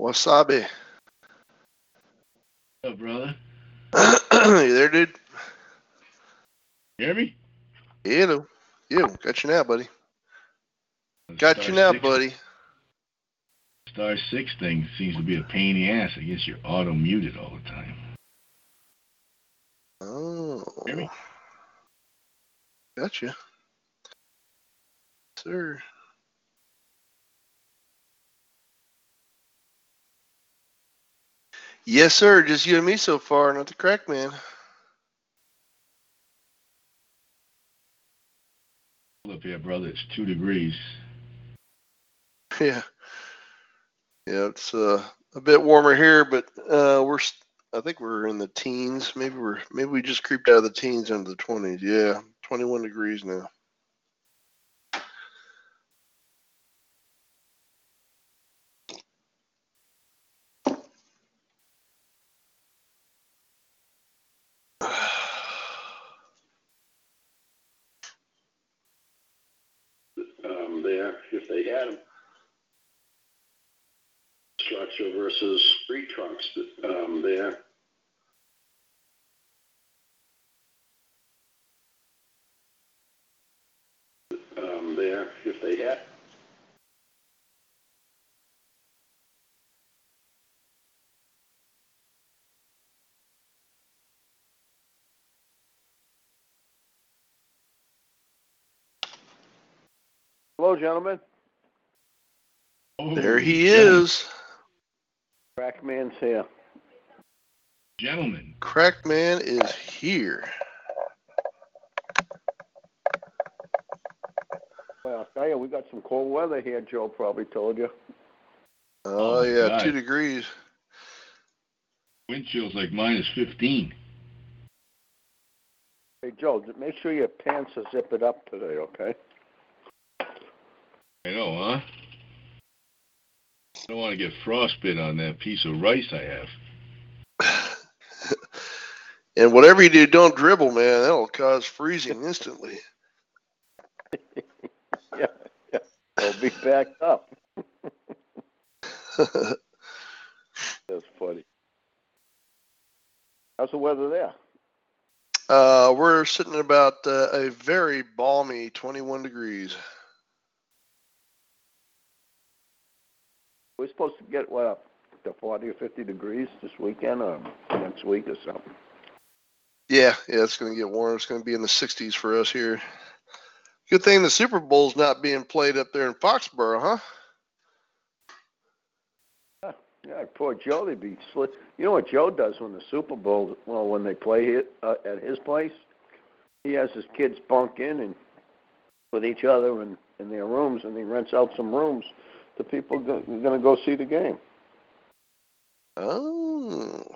Wasabi. What's up, brother? You there, dude? You hear me? Hello. Yeah, got you now, buddy. Star 6 thing seems to be a pain in the ass. I guess you're auto-muted all the time. Oh. You hear me? Gotcha. Sir. Yes, sir. Just you and me so far, not the Crackman. Look up here, brother. It's 2 degrees. Yeah, it's a bit warmer here, but I think we're in the teens. Maybe we just creeped out of the teens into the 20s. Yeah, 21 degrees now. There, if they had them. Structure versus street trucks there. There, if they had. Hello, gentlemen. There he is. Crackman's here. Gentlemen. Crackman is here. Well, I'll tell you, we got some cold weather here, Joe probably told you. Oh yeah, God. 2 degrees. Wind chill's like -15. Hey, Joe, make sure your pants are zipped up today, okay? I know, huh? I don't want to get frostbite on that piece of rice I have. And whatever you do, don't dribble, man. That'll cause freezing instantly. Yeah. They'll be backed up. That's funny. How's the weather there? We're sitting at about a very balmy 21 degrees. We're supposed to get, what, up to 40 or 50 degrees this weekend or next week or something. Yeah, it's going to get warm. It's going to be in the 60s for us here. Good thing the Super Bowl's not being played up there in Foxborough, huh? Yeah, poor Joe. They'd be slick. You know what Joe does when the Super Bowl, well, when they play it, at his place? He has his kids bunk in and with each other and in their rooms, and he rents out some rooms. The people are going to go see the game. Oh.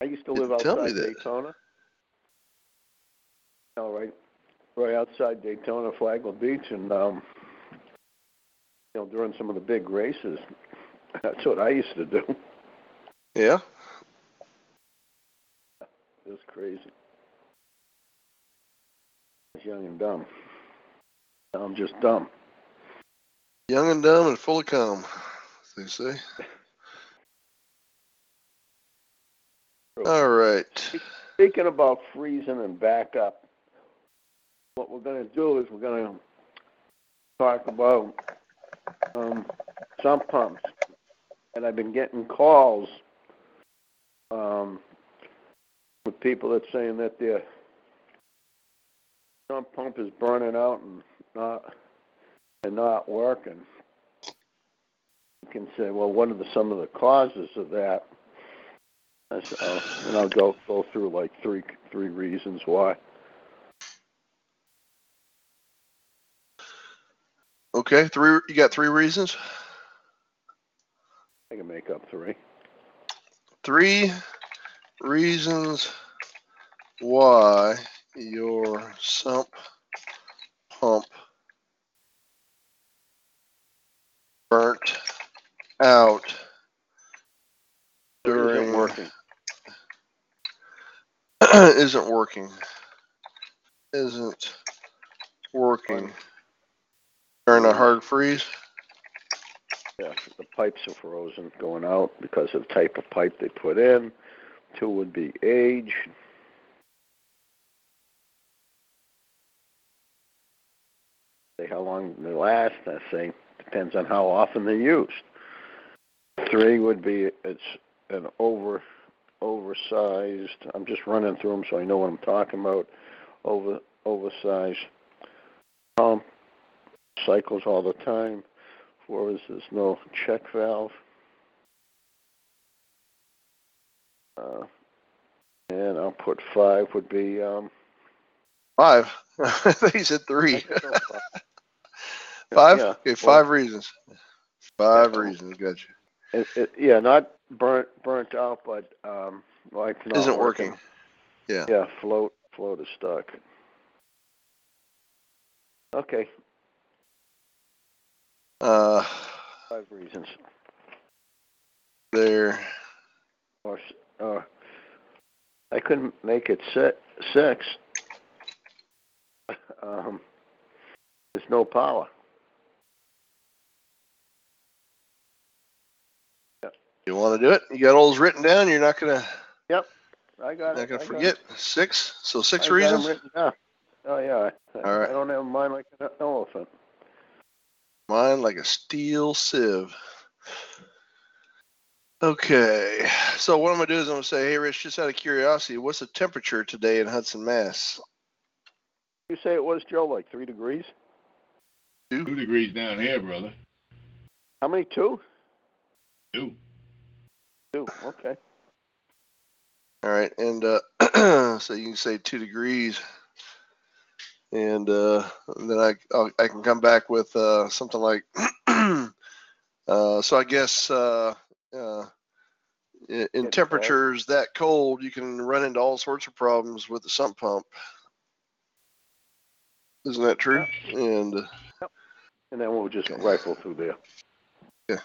I used to live outside Daytona. All right. Right outside Daytona, Flagler Beach, and during some of the big races, that's what I used to do. Yeah? It was crazy. I was young and dumb. Now I'm just dumb. Young and dumb and full of calm, as they say. All right. Speaking about freezing and back up, what we're going to do is we're going to talk about sump pumps. And I've been getting calls with people that's saying that their sump pump is burning out and not working. You can say, well, what are some of the causes of that? And I'll go through like three reasons why. Okay, three. You got three reasons? I can make up three. Three reasons why your sump pump burnt out during isn't working. Isn't working during a hard freeze. Yeah, the pipes are frozen going out because of the type of pipe they put in. Two would be age. Say how long they last. I say depends on how often they're used. Three would be it's an oversized. I'm just running through them so I know what I'm talking about. Oversized pump cycles all the time. Four is there's no check valve. And I'll put five would be five. They said three. Five? Yeah. Okay, five reasons. Five reasons, gotcha. Yeah, not burnt out, but like not isn't working. Yeah. Yeah, float is stuck. Okay. Five reasons. There. I couldn't make it six. There's no power. Yep. You want to do it? You got all those written down. You're not gonna. Yep. I got. Not gonna forget it. Six. So six reasons. Oh yeah. All right. I don't have mine like an elephant. Mine like a steel sieve. Okay, so what I'm going to do is I'm going to say, hey, Rich, just out of curiosity, what's the temperature today in Hudson, Mass? You say it was, Joe, like 3 degrees? 2 degrees down here, brother. How many, two? Two, okay. All right, and so you can say 2 degrees. And then I can come back with something like, so I guess in temperatures that cold, you can run into all sorts of problems with the sump pump. Isn't that true? Yep. And then we'll just rifle through there. Yeah.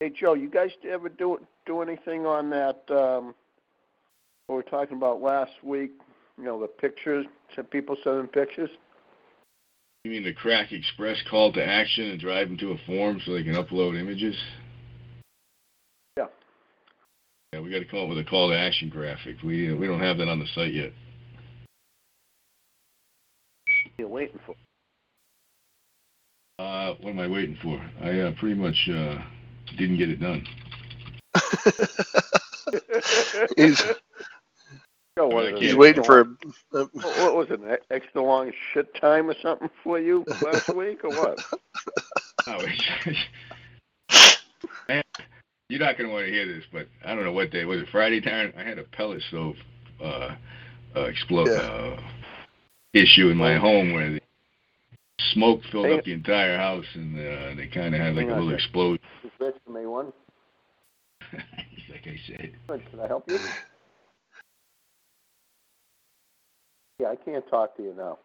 Hey, Joe, you guys ever do anything on that, what we were talking about last week, you know, the pictures, people sending pictures? You mean the Crack Express call to action and drive them to a form so they can upload images? Yeah. Yeah, we got to come up with a call to action graphic. We don't have that on the site yet. What are you waiting for? What am I waiting for? I pretty much didn't get it done. He's waiting for what was it, an extra long shit time or something for you last week, or what? Oh, man, you're not going to want to hear this, but I don't know what day. Was it Friday, Darren? I had a pellet stove issue in my home where the smoke filled up the entire house, and they kind of had like a little explosion. Rich, give me one. Like I said. Rich, can I help you? Yeah, I can't talk to you now.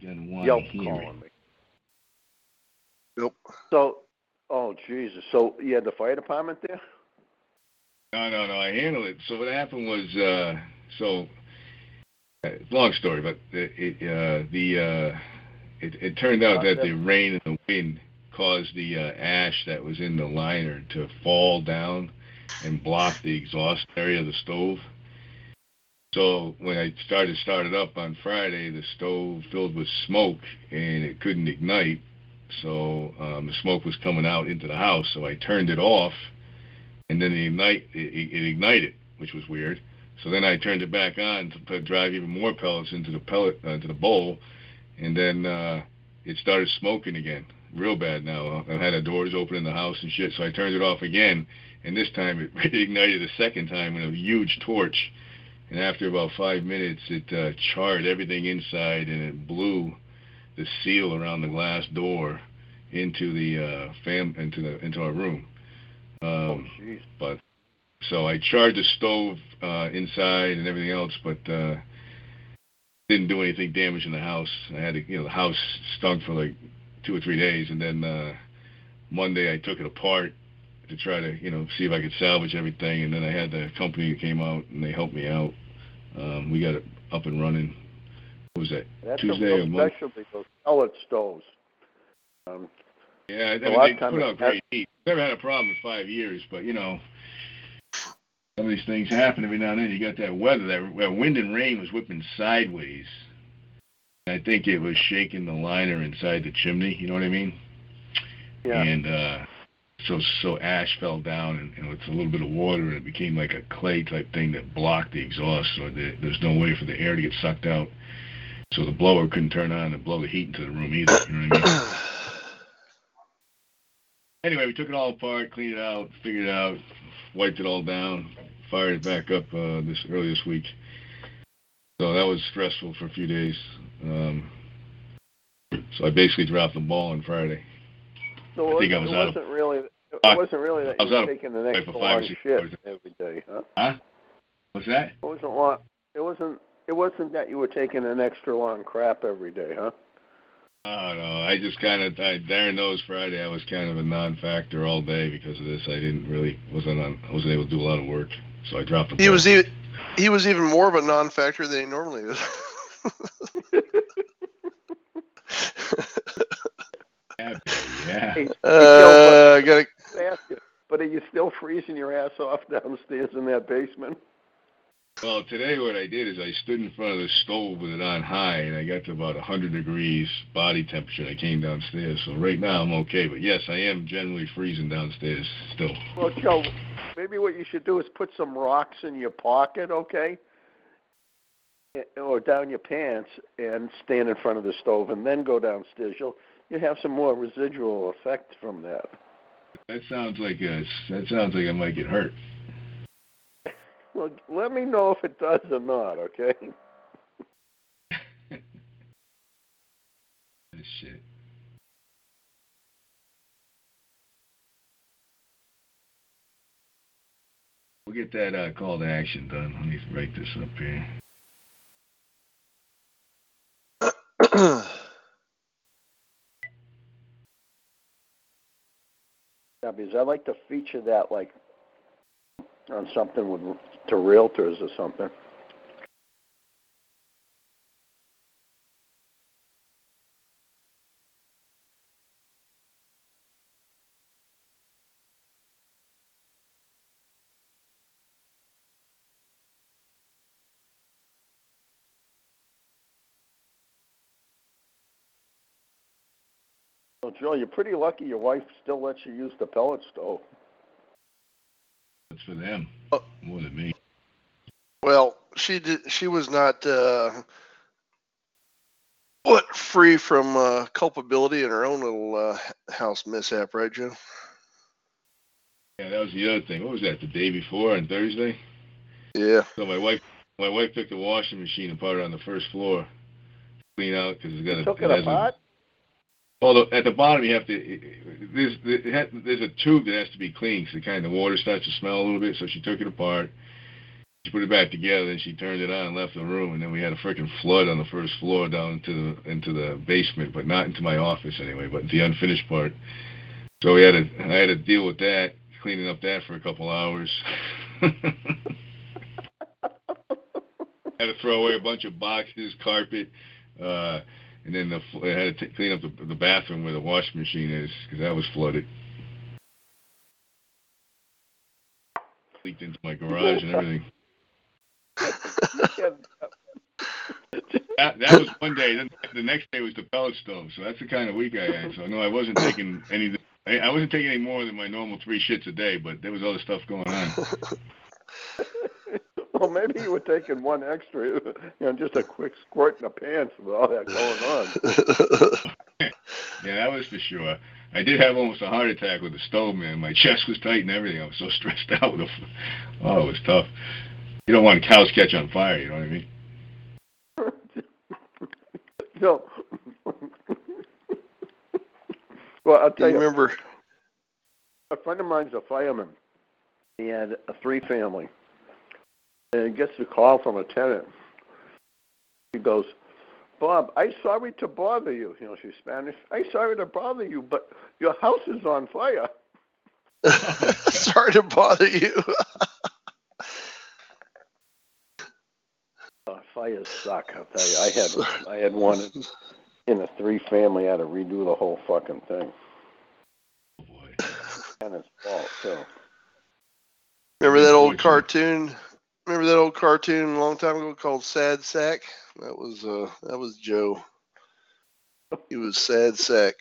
Yelp's calling me. Nope. So, oh, Jesus. So you had the fire department there? No, I handled it. So what happened was, long story, but it turned out that the rain and the wind caused the ash that was in the liner to fall down and block the exhaust area of the stove. So when I started up on Friday, the stove filled with smoke and it couldn't ignite. So the smoke was coming out into the house. So I turned it off, and then it ignited, which was weird. So then I turned it back on to drive even more pellets into the into the bowl, and then it started smoking again, real bad. Now I've had the doors open in the house and shit. So I turned it off again, and this time it ignited a second time with a huge torch. and after about 5 minutes, it charred everything inside, and it blew the seal around the glass door into the into our room. But so I charred the stove inside and everything else, but didn't do anything damage in the house. I had to, the house stunk for like 2 or 3 days, and then Monday I took it apart to try to, see if I could salvage everything, and then I had the company that came out and they helped me out. We got it up and running. What was that? That's Tuesday or Monday? Especially those pellet stoves. Yeah, I mean, they put out great heat. Never had a problem in 5 years, but some of these things happen every now and then. You got that weather, that wind and rain was whipping sideways. I think it was shaking the liner inside the chimney. You know what I mean? Yeah. And so ash fell down, and with a little bit of water, and it became like a clay type thing that blocked the exhaust. So there's no way for the air to get sucked out. So the blower couldn't turn on and blow the heat into the room either. You know what I mean? Anyway, we took it all apart, cleaned it out, figured it out, wiped it all down, fired it back up early this week. So that was stressful for a few days. So I basically dropped the ball on Friday. So I think I was out. It wasn't really that you were taking the next long shift every day, huh? What's that? It wasn't that you were taking an extra long crap every day, huh? Oh, no, I just Darren knows Friday I was kind of a non-factor all day because of this. I wasn't able to do a lot of work, so I dropped the ball. He was even more of a non-factor than he normally is. Yeah. But are you still freezing your ass off downstairs in that basement? Well, today what I did is I stood in front of the stove with it on high, and I got to about 100 degrees body temperature, and I came downstairs. So right now I'm okay, but yes, I am generally freezing downstairs still. Well, Joe, maybe what you should do is put some rocks in your pocket, okay, or down your pants, and stand in front of the stove, and then go downstairs. You'll have some more residual effect from that. That sounds like I might get hurt. Well, let me know if it does or not, okay? Shit. We'll get that call to action done. Let me write this up here. Yeah, because I'd like to feature that, like, on something to realtors or something. Well, Joe, you're pretty lucky your wife still lets you use the pellet stove. That's for them, more than me. Well, she was not free from culpability in her own little house mishap, right, Joe? Yeah, that was the other thing. What was that, the day before on Thursday? Yeah. So my wife took the washing machine apart on the first floor to clean out because it's got it apart. Although at the bottom you have to, there's a tube that has to be cleaned because the water starts to smell a little bit. So she took it apart, she put it back together, then she turned it on and left the room. And then we had a freaking flood on the first floor down into the basement, but not into my office anyway, but the unfinished part. So I had to deal with that, cleaning up that for a couple hours. Had to throw away a bunch of boxes, carpet. And then I had to clean up the bathroom where the washing machine is because that was flooded. Leaked into my garage and everything. That was one day. Then the next day was the pellet stove. So that's the kind of week I had. So no, I wasn't taking anything. I wasn't taking any more than my normal 3 shits a day, but there was other stuff going on. Well, maybe you were taking one extra, just a quick squirt in the pants with all that going on. Yeah, that was for sure. I did have almost a heart attack with the stove, man. My chest was tight and everything. I was so stressed out. It was tough. You don't want cows catch on fire, you know what I mean? No. Well, I'll tell you. Remember, a friend of mine's a fireman. He had a three-family, and he gets a call from a tenant. He goes, "Bob, I'm sorry to bother you." You know, she's Spanish. "I'm sorry to bother you, but your house is on fire." Sorry to bother you. Fires suck. I'll tell you. I had one in a three-family. I had to redo the whole fucking thing. Oh boy. And it's fault too. Remember that old cartoon a long time ago called Sad Sack? That was Joe. He was Sad Sack.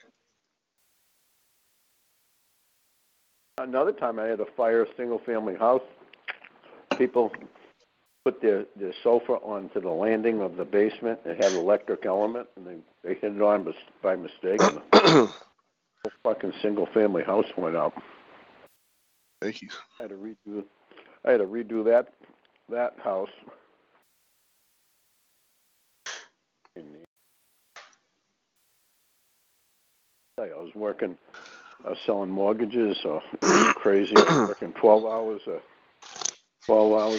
Another time I had to fire a single-family house. People put their sofa onto the landing of the basement. It had an electric element, and they hit it on by mistake. And the fucking single-family house went up. Thank you. I had to redo that house. I was working, I was selling mortgages, so crazy. I was working 12 hours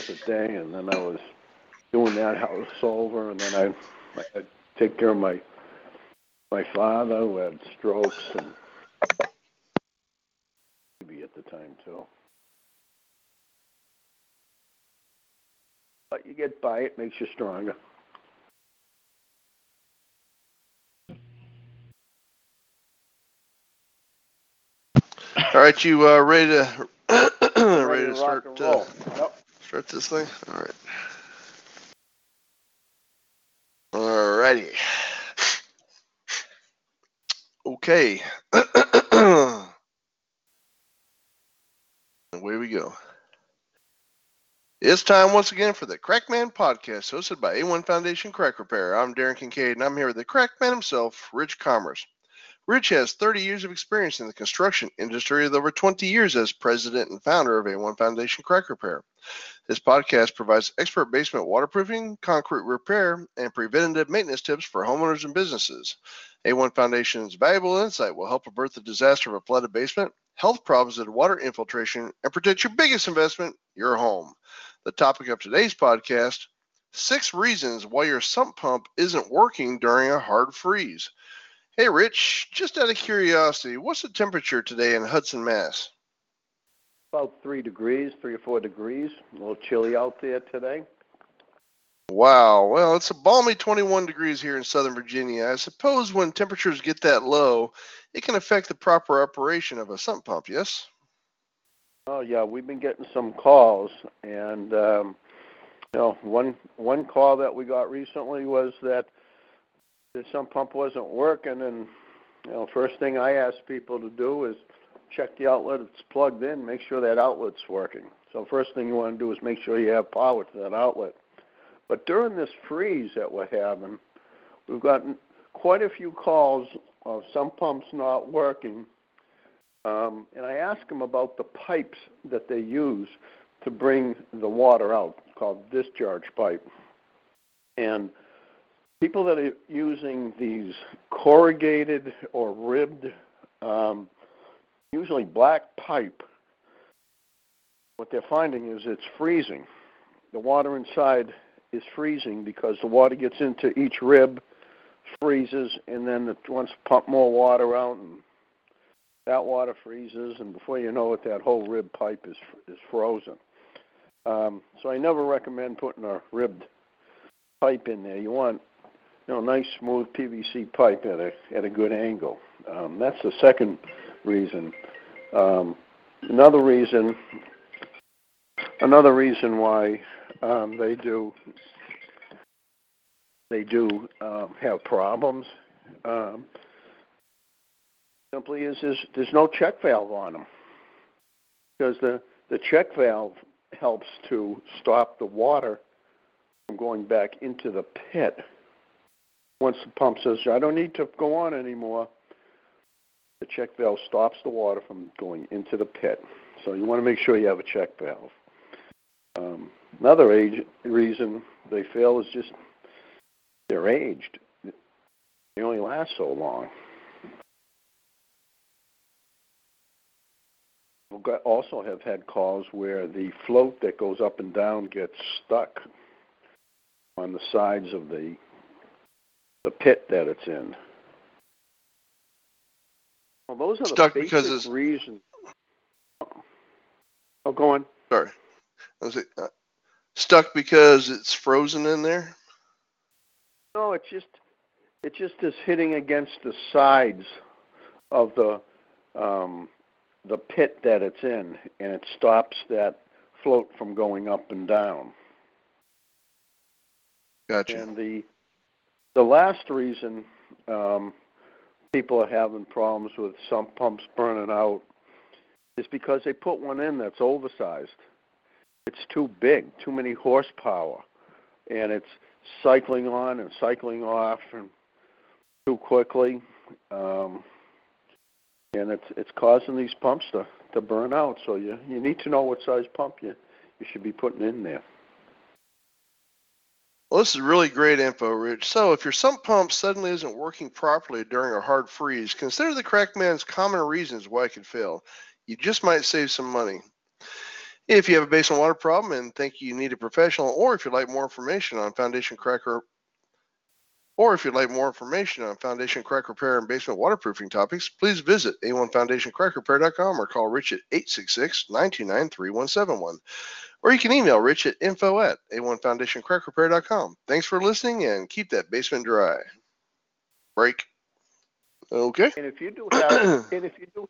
a day, and then I was doing that house over, and then I'd take care of my father who had strokes and baby at the time too. But you get by; it makes you stronger. All right, you ready to ready to start start this thing? All right. All righty. Okay. Away we go. It's time once again for the Crackman podcast, hosted by A1 Foundation Crack Repair. I'm Darren Kincaid, and I'm here with the Crackman himself, Rich Commerce. Rich has 30 years of experience in the construction industry, with over 20 years as president and founder of A1 Foundation Crack Repair. This podcast provides expert basement waterproofing, concrete repair, and preventative maintenance tips for homeowners and businesses. A1 Foundation's valuable insight will help avert the disaster of a flooded basement, health problems and water infiltration, and protect your biggest investment, your home. The topic of today's podcast, 6 reasons why your sump pump isn't working during a hard freeze. Hey, Rich, just out of curiosity, what's the temperature today in Hudson, Mass? About 3 or 4 degrees. A little chilly out there today. Wow. Well, it's a balmy 21 degrees here in Southern Virginia. I suppose when temperatures get that low, it can affect the proper operation of a sump pump, yes? Oh, yeah. We've been getting some calls, and one call that we got recently was that the sump pump wasn't working, and first thing I ask people to do is check the outlet it's plugged in, make sure that outlet's working. So first thing you want to do is make sure you have power to that outlet. But during this freeze that we're having, we've gotten quite a few calls of sump pumps not working, and I ask them about the pipes that they use to bring the water out, called discharge pipe. And people that are using these corrugated or ribbed, usually black pipe, what they're finding is it's freezing. The water inside is freezing because the water gets into each rib, freezes, and then it wants to pump more water out, and that water freezes, and before you know it, that whole rib pipe is frozen. So I never recommend putting a ribbed pipe in there. You want nice smooth PVC pipe at a good angle. That's the second reason. Another reason why they do have problems simply is there's no check valve on them, because the check valve helps to stop the water from going back into the pit. Once the pump says, "I don't need to go on anymore," the check valve stops the water from going into the pit. So you want to make sure you have a check valve. Another reason they fail is just they're aged. They only last so long. We also have had calls where the float that goes up and down gets stuck on the sides of the pit that it's in. Well, those are stuck the basic because reasons. Oh, go on. Sorry. Stuck because it's frozen in there? No, it just is hitting against the sides of the pit that it's in, and it stops that float from going up and down. Gotcha. And the last reason people are having problems with sump pumps burning out is because they put one in that's oversized. It's too big, too many horsepower, and it's cycling on and cycling off and too quickly, and it's causing these pumps to burn out. So you need to know what size pump you should be putting in there. Well, this is really great info, Rich. So if your sump pump suddenly isn't working properly during a hard freeze, consider the Crackman's common reasons why it could fail. You just might save some money. If you have a basement water problem and think you need a professional, or if you'd like more information on Foundation Crack Repair and basement waterproofing topics, please visit a1foundationcrackrepair.com or call Rich at 866-929-3171. Or you can email Rich at info@a1foundationcrackrepair.com. Thanks for listening, and keep that basement dry. Break. Okay. And if you do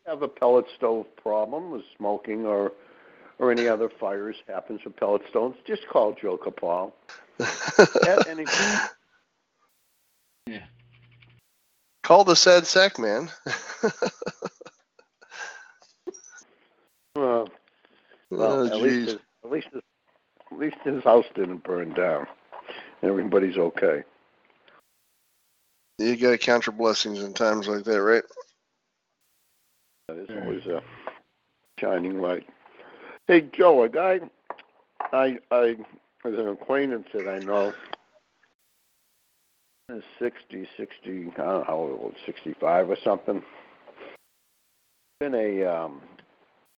have a pellet stove problem with smoking or any other fires happens with pellet stones, just call Joe Capal. Yeah. Call the Sad Sack man. At least his house didn't burn down. Everybody's okay. You got to count your blessings in times like that, right? That is always a shining light. Hey, Joe, a guy, I was an acquaintance that I know, is 60, I don't know how old, 65 or something. Been a,